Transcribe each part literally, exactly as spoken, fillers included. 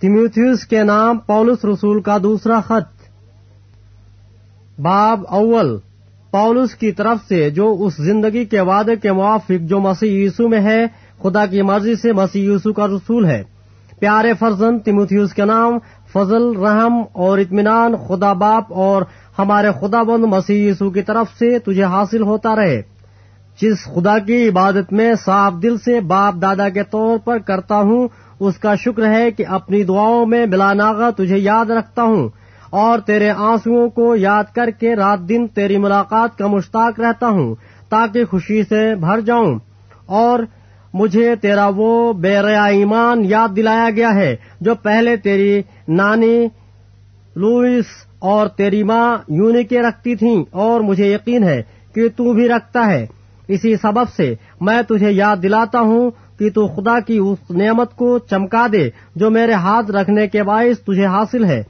تیمتھیوس کے نام پاولس رسول کا دوسرا خط، باب اول، پاولس کی طرف سے جو اس زندگی کے وعدے کے موافق جو مسیح یسوع میں ہے، خدا کی مرضی سے مسیح یسوع کا رسول ہے، پیارے فرزند تیمتھیوس کے نام فضل، رحم اور اطمینان خدا باپ اور ہمارے خدا بند مسیح یسوع کی طرف سے تجھے حاصل ہوتا رہے، جس خدا کی عبادت میں صاف دل سے باپ دادا کے طور پر کرتا ہوں، اس کا شکر ہے کہ اپنی دعاؤں میں بلا ناغہ تجھے یاد رکھتا ہوں اور تیرے آنسوؤں کو یاد کر کے رات دن تیری ملاقات کا مشتاق رہتا ہوں، تاکہ خوشی سے بھر جاؤں، اور مجھے تیرا وہ بے ریا ایمان یاد دلایا گیا ہے جو پہلے تیری نانی لویس اور تیری ماں یونیکے رکھتی تھیں، اور مجھے یقین ہے کہ تو بھی رکھتا ہے، اسی سبب سے میں تجھے یاد دلاتا ہوں کہ تو خدا کی اس نعمت کو چمکا دے جو میرے ہاتھ رکھنے کے باعث تجھے حاصل ہے،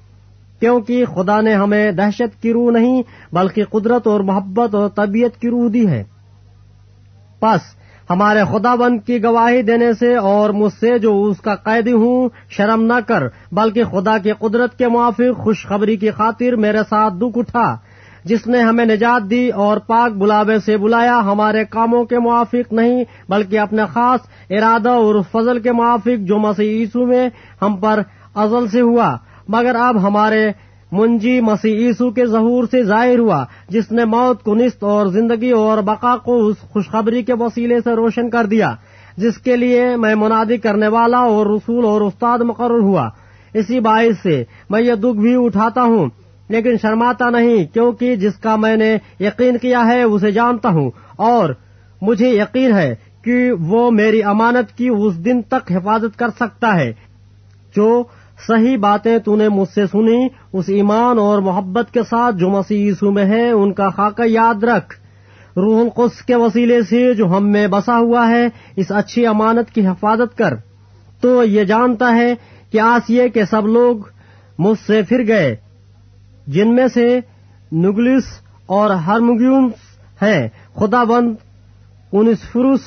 کیونکہ خدا نے ہمیں دہشت کی روح نہیں بلکہ قدرت اور محبت اور طبیعت کی روح دی ہے۔ پس ہمارے خدا بند کی گواہی دینے سے اور مجھ سے جو اس کا قیدی ہوں شرم نہ کر، بلکہ خدا کی قدرت کے موافق خوشخبری کی خاطر میرے ساتھ دکھ اٹھا، جس نے ہمیں نجات دی اور پاک بلاوے سے بلایا، ہمارے کاموں کے موافق نہیں بلکہ اپنے خاص ارادہ اور فضل کے موافق جو مسیح یسوع میں ہم پر ازل سے ہوا، مگر اب ہمارے منجی مسیح یسوع کے ظہور سے ظاہر ہوا، جس نے موت کو نست اور زندگی اور بقا کو اس خوشخبری کے وسیلے سے روشن کر دیا، جس کے لیے میں منادی کرنے والا اور رسول اور استاد مقرر ہوا۔ اسی باعث سے میں یہ دکھ بھی اٹھاتا ہوں، لیکن شرماتا نہیں، کیونکہ جس کا میں نے یقین کیا ہے اسے جانتا ہوں، اور مجھے یقین ہے کہ وہ میری امانت کی اس دن تک حفاظت کر سکتا ہے جو صحیح باتیں تو نے مجھ سے سنی، اس ایمان اور محبت کے ساتھ جو مسیح یسوع میں ہے، ان کا خاکہ یاد رکھ۔ روح القدس کے وسیلے سے جو ہم میں بسا ہوا ہے، اس اچھی امانت کی حفاظت کر۔ تو یہ جانتا ہے کہ آسیہ کے سب لوگ مجھ سے پھر گئے، جن میں سے نگلس اور ہارمگیومس ہیں، خدا بند انیسیفروس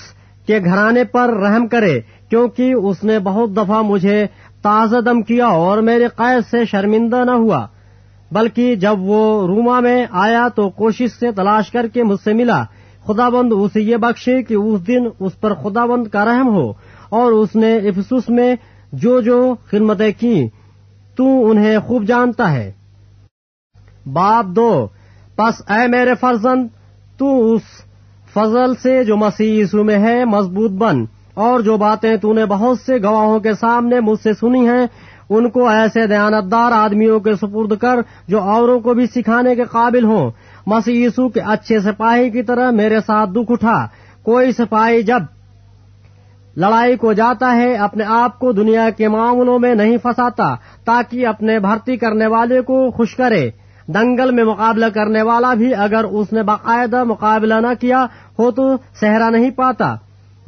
کے گھرانے پر رحم کرے، کیونکہ اس نے بہت دفعہ مجھے تازہ دم کیا اور میرے قید سے شرمندہ نہ ہوا، بلکہ جب وہ روما میں آیا تو کوشش سے تلاش کر کے مجھ سے ملا۔ خدا بند اسے یہ بخشے کہ اس دن اس پر خدا بند کا رحم ہو، اور اس نے افسوس میں جو جو خدمتیں کی تو انہیں خوب جانتا ہے۔ باب دو، پس اے میرے فرزند، تو اس فضل سے جو مسیح یسوع میں ہے مضبوط بن، اور جو باتیں تو نے بہت سے گواہوں کے سامنے مجھ سے سنی ہیں، ان کو ایسے دیانتدار آدمیوں کے سپرد کر جو اوروں کو بھی سکھانے کے قابل ہوں۔ مسیح یسوع کے اچھے سپاہی کی طرح میرے ساتھ دکھ اٹھا۔ کوئی سپاہی جب لڑائی کو جاتا ہے، اپنے آپ کو دنیا کے معاملوں میں نہیں پھنساتا، تاکہ اپنے بھرتی کرنے والے کو خوش کرے۔ دنگل میں مقابلہ کرنے والا بھی اگر اس نے باقاعدہ مقابلہ نہ کیا ہو تو سہرا نہیں پاتا۔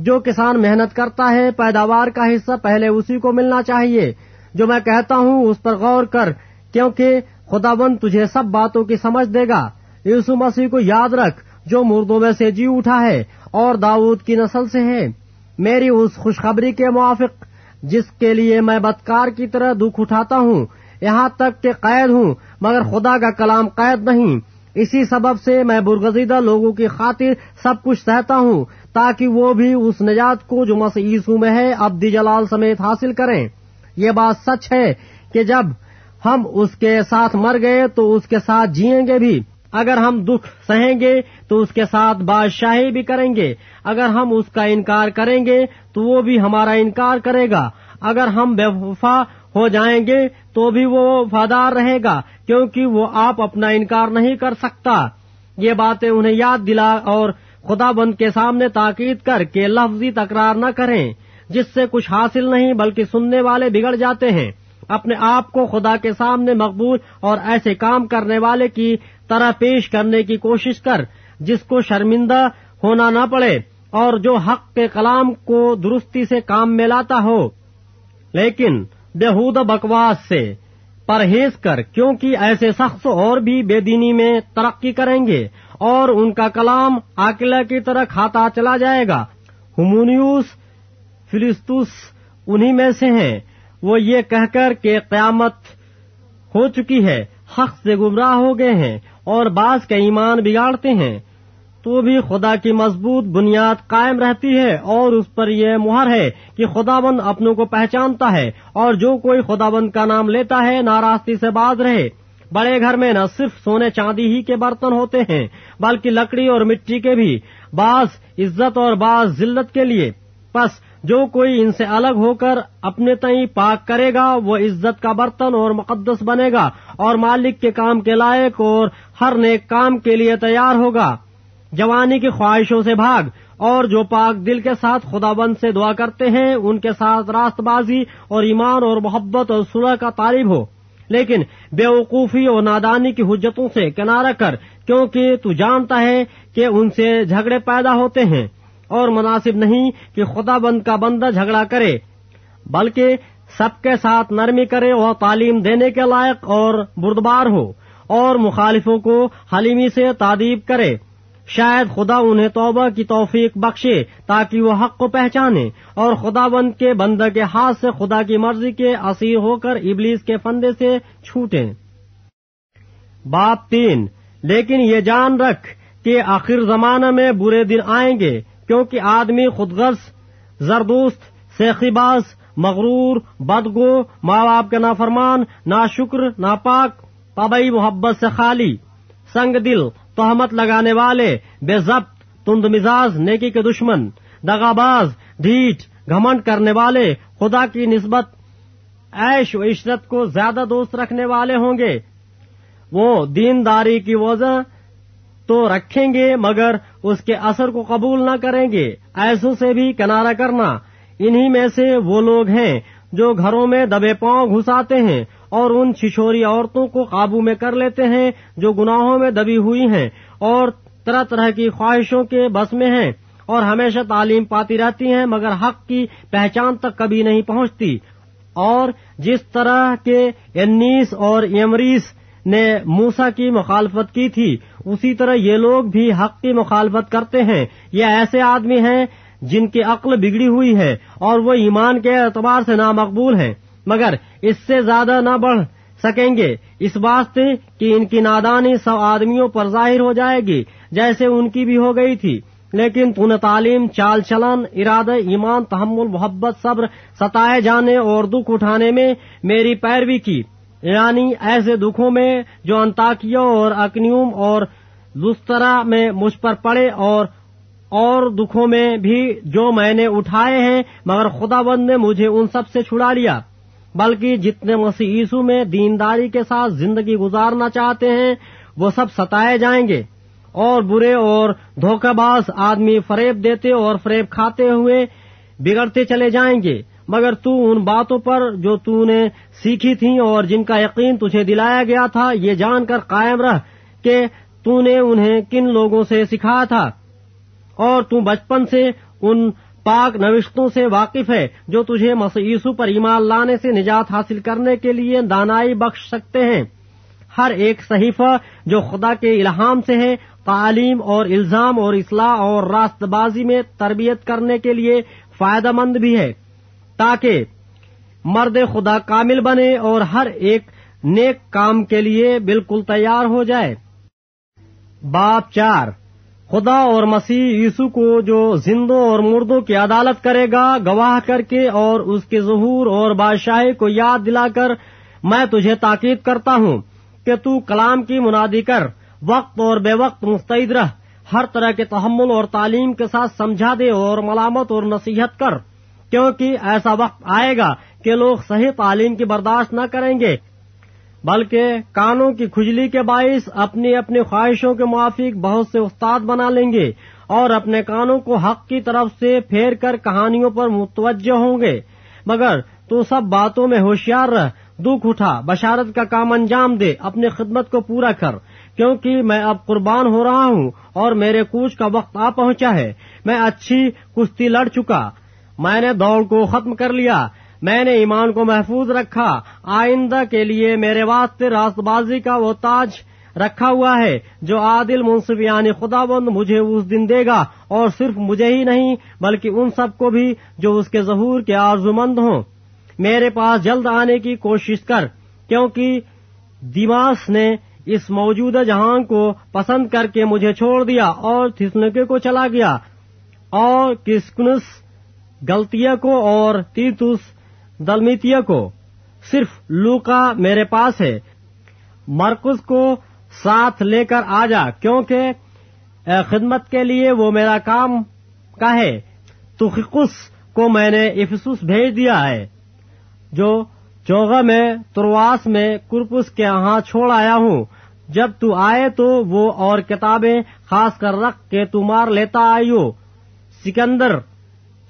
جو کسان محنت کرتا ہے، پیداوار کا حصہ پہلے اسی کو ملنا چاہیے۔ جو میں کہتا ہوں اس پر غور کر، کیونکہ خداوند تجھے سب باتوں کی سمجھ دے گا۔ یسوع مسیح کو یاد رکھ، جو مردوں میں سے جی اٹھا ہے اور داؤد کی نسل سے ہے، میری اس خوشخبری کے موافق جس کے لیے میں بدکار کی طرح دکھ اٹھاتا ہوں، یہاں تک کہ قید ہوں، مگر خدا کا کلام قید نہیں۔ اسی سبب سے میں برگزیدہ لوگوں کی خاطر سب کچھ سہتا ہوں، تاکہ وہ بھی اس نجات کو جو مسیح یسوع میں ہے ابدی جلال سمیت حاصل کریں۔ یہ بات سچ ہے کہ جب ہم اس کے ساتھ مر گئے تو اس کے ساتھ جیئیں گے بھی، اگر ہم دکھ سہیں گے تو اس کے ساتھ بادشاہی بھی کریں گے، اگر ہم اس کا انکار کریں گے تو وہ بھی ہمارا انکار کرے گا، اگر ہم بے وفا ہو جائیں گے تو بھی وہ وفادار رہے گا، کیونکہ وہ آپ اپنا انکار نہیں کر سکتا۔ یہ باتیں انہیں یاد دلا اور خدا بند کے سامنے تاکید کر کے لفظی تکرار نہ کریں، جس سے کچھ حاصل نہیں بلکہ سننے والے بگڑ جاتے ہیں۔ اپنے آپ کو خدا کے سامنے مقبول اور ایسے کام کرنے والے کی طرح پیش کرنے کی کوشش کر جس کو شرمندہ ہونا نہ پڑے، اور جو حق کے کلام کو درستی سے کام میں لاتا ہو، لیکن بیہودہ بکواس سے پرہیز کر، کیونکہ ایسے شخص اور بھی بے دینی میں ترقی کریں گے اور ان کا کلام عاقلہ کی طرح کھاتا چلا جائے گا۔ ہمونیوس فلسطس انہی میں سے ہیں، وہ یہ کہہ کر کہ قیامت ہو چکی ہے حق سے گمراہ ہو گئے ہیں اور بعض کا ایمان بگاڑتے ہیں، تو بھی خدا کی مضبوط بنیاد قائم رہتی ہے، اور اس پر یہ مہر ہے کہ خداوند اپنوں کو پہچانتا ہے، اور جو کوئی خداوند کا نام لیتا ہے ناراستی سے باز رہے۔ بڑے گھر میں نہ صرف سونے چاندی ہی کے برتن ہوتے ہیں بلکہ لکڑی اور مٹی کے بھی، بعض عزت اور بعض ذلت کے لیے۔ پس جو کوئی ان سے الگ ہو کر اپنے تئیں پاک کرے گا وہ عزت کا برتن اور مقدس بنے گا اور مالک کے کام کے لائق اور ہر نیک کام کے لیے تیار ہوگا۔ جوانی کی خواہشوں سے بھاگ، اور جو پاک دل کے ساتھ خداوند سے دعا کرتے ہیں ان کے ساتھ راست بازی اور ایمان اور محبت اور صلح کا طالب ہو، لیکن بیوقوفی اور نادانی کی حجتوں سے کنارہ کر، کیونکہ تو جانتا ہے کہ ان سے جھگڑے پیدا ہوتے ہیں، اور مناسب نہیں کہ خداوند کا بندہ جھگڑا کرے بلکہ سب کے ساتھ نرمی کرے اور تعلیم دینے کے لائق اور بردبار ہو، اور مخالفوں کو حلیمی سے تعدیب کرے۔ شاید خدا انہیں توبہ کی توفیق بخشے تاکہ وہ حق کو پہچانے اور خداوند کے بندہ کے ہاتھ سے خدا کی مرضی کے اسیر ہو کر ابلیس کے فندے سے چھوٹیں۔ باب تین، لیکن یہ جان رکھ کہ آخر زمانہ میں برے دن آئیں گے، کیونکہ آدمی خودغرض، زردوست، سیخی باز، مغرور، بدگو، ماں باپ کے نافرمان، ناشکر، ناپاک، طبعی محبت سے خالی، سنگ دل، تہمت لگانے والے، بے ضبط، تند مزاج، نیکی کے دشمن، دغا باز، ڈھیٹ، گھمنڈ کرنے والے، خدا کی نسبت عیش و عشرت کو زیادہ دوست رکھنے والے ہوں گے۔ وہ دین داری کی وجہ تو رکھیں گے مگر اس کے اثر کو قبول نہ کریں گے۔ ایسوں سے بھی کنارہ کرنا۔ انہی میں سے وہ لوگ ہیں جو گھروں میں دبے پاؤں گھساتے ہیں اور ان چھچوری عورتوں کو قابو میں کر لیتے ہیں جو گناہوں میں دبی ہوئی ہیں اور طرح طرح کی خواہشوں کے بس میں ہیں، اور ہمیشہ تعلیم پاتی رہتی ہیں مگر حق کی پہچان تک کبھی نہیں پہنچتی۔ اور جس طرح کے انیس اور یمبریس نے موسیٰ کی مخالفت کی تھی، اسی طرح یہ لوگ بھی حق کی مخالفت کرتے ہیں۔ یہ ایسے آدمی ہیں جن کی عقل بگڑی ہوئی ہے اور وہ ایمان کے اعتبار سے نامقبول ہیں، مگر اس سے زیادہ نہ بڑھ سکیں گے، اس واسطے کہ ان کی نادانی سب آدمیوں پر ظاہر ہو جائے گی جیسے ان کی بھی ہو گئی تھی۔ لیکن تو نے تعلیم، چال چلن، ارادہ، ایمان، تحمل، محبت، صبر، ستائے جانے اور دکھ اٹھانے میں میری پیروی کی، یعنی ایسے دکھوں میں جو انتاکیہ اور اکنیوم اور لسترہ میں مجھ پر پڑے، اور اور دکھوں میں بھی جو میں نے اٹھائے ہیں، مگر خداوند نے مجھے ان سب سے چھڑا لیا۔ بلکہ جتنے مسیح یسوع میں دینداری کے ساتھ زندگی گزارنا چاہتے ہیں وہ سب ستائے جائیں گے، اور برے اور دھوکہ باز آدمی فریب دیتے اور فریب کھاتے ہوئے بگڑتے چلے جائیں گے۔ مگر تو ان باتوں پر جو تو نے سیکھی تھی اور جن کا یقین تجھے دلایا گیا تھا، یہ جان کر قائم رہ کہ تو نے انہیں کن لوگوں سے سکھایا تھا، اور تو بچپن سے ان پاک نوشتوں سے واقف ہے جو تجھے مسیح یسوع پر ایمان لانے سے نجات حاصل کرنے کے لیے دانائی بخش سکتے ہیں۔ ہر ایک صحیفہ جو خدا کے الہام سے ہے تعلیم اور الزام اور اصلاح اور راست بازی میں تربیت کرنے کے لیے فائدہ مند بھی ہے، تاکہ مرد خدا کامل بنے اور ہر ایک نیک کام کے لیے بالکل تیار ہو جائے۔ باب چار، خدا اور مسیح یسوع کو جو زندوں اور مردوں کی عدالت کرے گا گواہ کر کے اور اس کے ظہور اور بادشاہی کو یاد دلا کر میں تجھے تاکید کرتا ہوں کہ تو کلام کی منادی کر، وقت اور بے وقت مستعد رہ، ہر طرح کے تحمل اور تعلیم کے ساتھ سمجھا دے اور ملامت اور نصیحت کر، کیونکہ ایسا وقت آئے گا کہ لوگ صحیح تعلیم کی برداشت نہ کریں گے بلکہ کانوں کی کھجلی کے باعث اپنی اپنی خواہشوں کے موافق بہت سے استاد بنا لیں گے اور اپنے کانوں کو حق کی طرف سے پھیر کر کہانیوں پر متوجہ ہوں گے۔ مگر تو سب باتوں میں ہوشیار رہ، دکھ اٹھا، بشارت کا کام انجام دے، اپنی خدمت کو پورا کر، کیونکہ میں اب قربان ہو رہا ہوں اور میرے کوچ کا وقت آ پہنچا ہے۔ میں اچھی کشتی لڑ چکا، میں نے دوڑ کو ختم کر لیا، میں نے ایمان کو محفوظ رکھا، آئندہ کے لیے میرے واسطے راست بازی کا وہ تاج رکھا ہوا ہے جو عادل منصف یعنی خداوند مجھے اس دن دے گا، اور صرف مجھے ہی نہیں بلکہ ان سب کو بھی جو اس کے ظہور کے آرزومند ہوں۔ میرے پاس جلد آنے کی کوشش کر، کیونکہ دیماس نے اس موجودہ جہان کو پسند کر کے مجھے چھوڑ دیا اور تھسلنیکے کو چلا گیا، اور کسکنس گلتیہ کو اور تیتس دلمتیہ کو، صرف لوقا میرے پاس ہے۔ مرقس کو ساتھ لے کر آ جا، کیونکہ خدمت کے لیے وہ میرا کام کا ہے۔ تخکس کو میں نے افسوس بھیج دیا ہے، جو چوغا میں ترواس میں کرپس کے ہاں چھوڑ آیا ہوں۔ جب تو آئے تو وہ اور کتابیں خاص کر رکھ کے تو مار لیتا آئیو۔ سکندر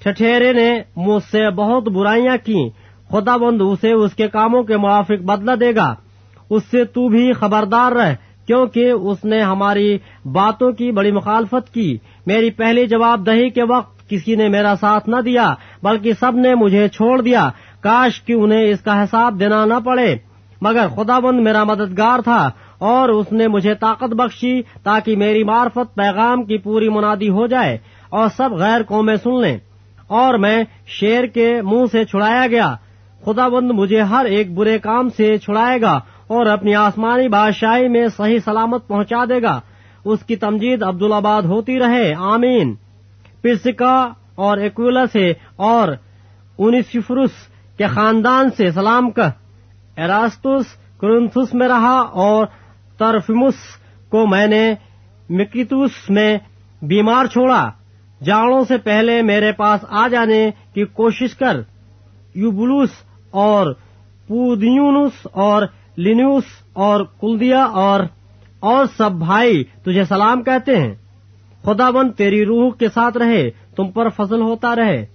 ٹھٹھیرے نے مجھ سے بہت برائیاں کی، خدا بند اسے اس کے کاموں کے موافق بدلہ دے گا۔ اس سے تو بھی خبردار رہ، کیونکہ اس نے ہماری باتوں کی بڑی مخالفت کی۔ میری پہلی جواب دہی کے وقت کسی نے میرا ساتھ نہ دیا، بلکہ سب نے مجھے چھوڑ دیا۔ کاش کہ انہیں اس کا حساب دینا نہ پڑے، مگر خداوند میرا مددگار تھا اور اس نے مجھے طاقت بخشی تاکہ میری معرفت پیغام کی پوری منادی ہو جائے اور سب غیر قومیں سن لیں، اور میں شیر کے منہ سے چھڑایا گیا۔ خداوند مجھے ہر ایک برے کام سے چھڑائے گا اور اپنی آسمانی بادشاہی میں صحیح سلامت پہنچا دے گا۔ اس کی تمجید عبدالآباد ہوتی رہے، آمین۔ پرسکا اور ایکویلا سے اور انیسیفروس کے خاندان سے سلام کہ۔ ایراستوس کرنتھوس میں رہا، اور ترفیموس کو میں نے مکیتوس میں بیمار چھوڑا۔ جاڑوں سے پہلے میرے پاس آ جانے کی کوشش کر۔ یوبلوس اور پودیونس اور لینیوس اور کلدیا اور اور سب بھائی تجھے سلام کہتے ہیں۔ خداوند تیری روح کے ساتھ رہے، تم پر فضل ہوتا رہے۔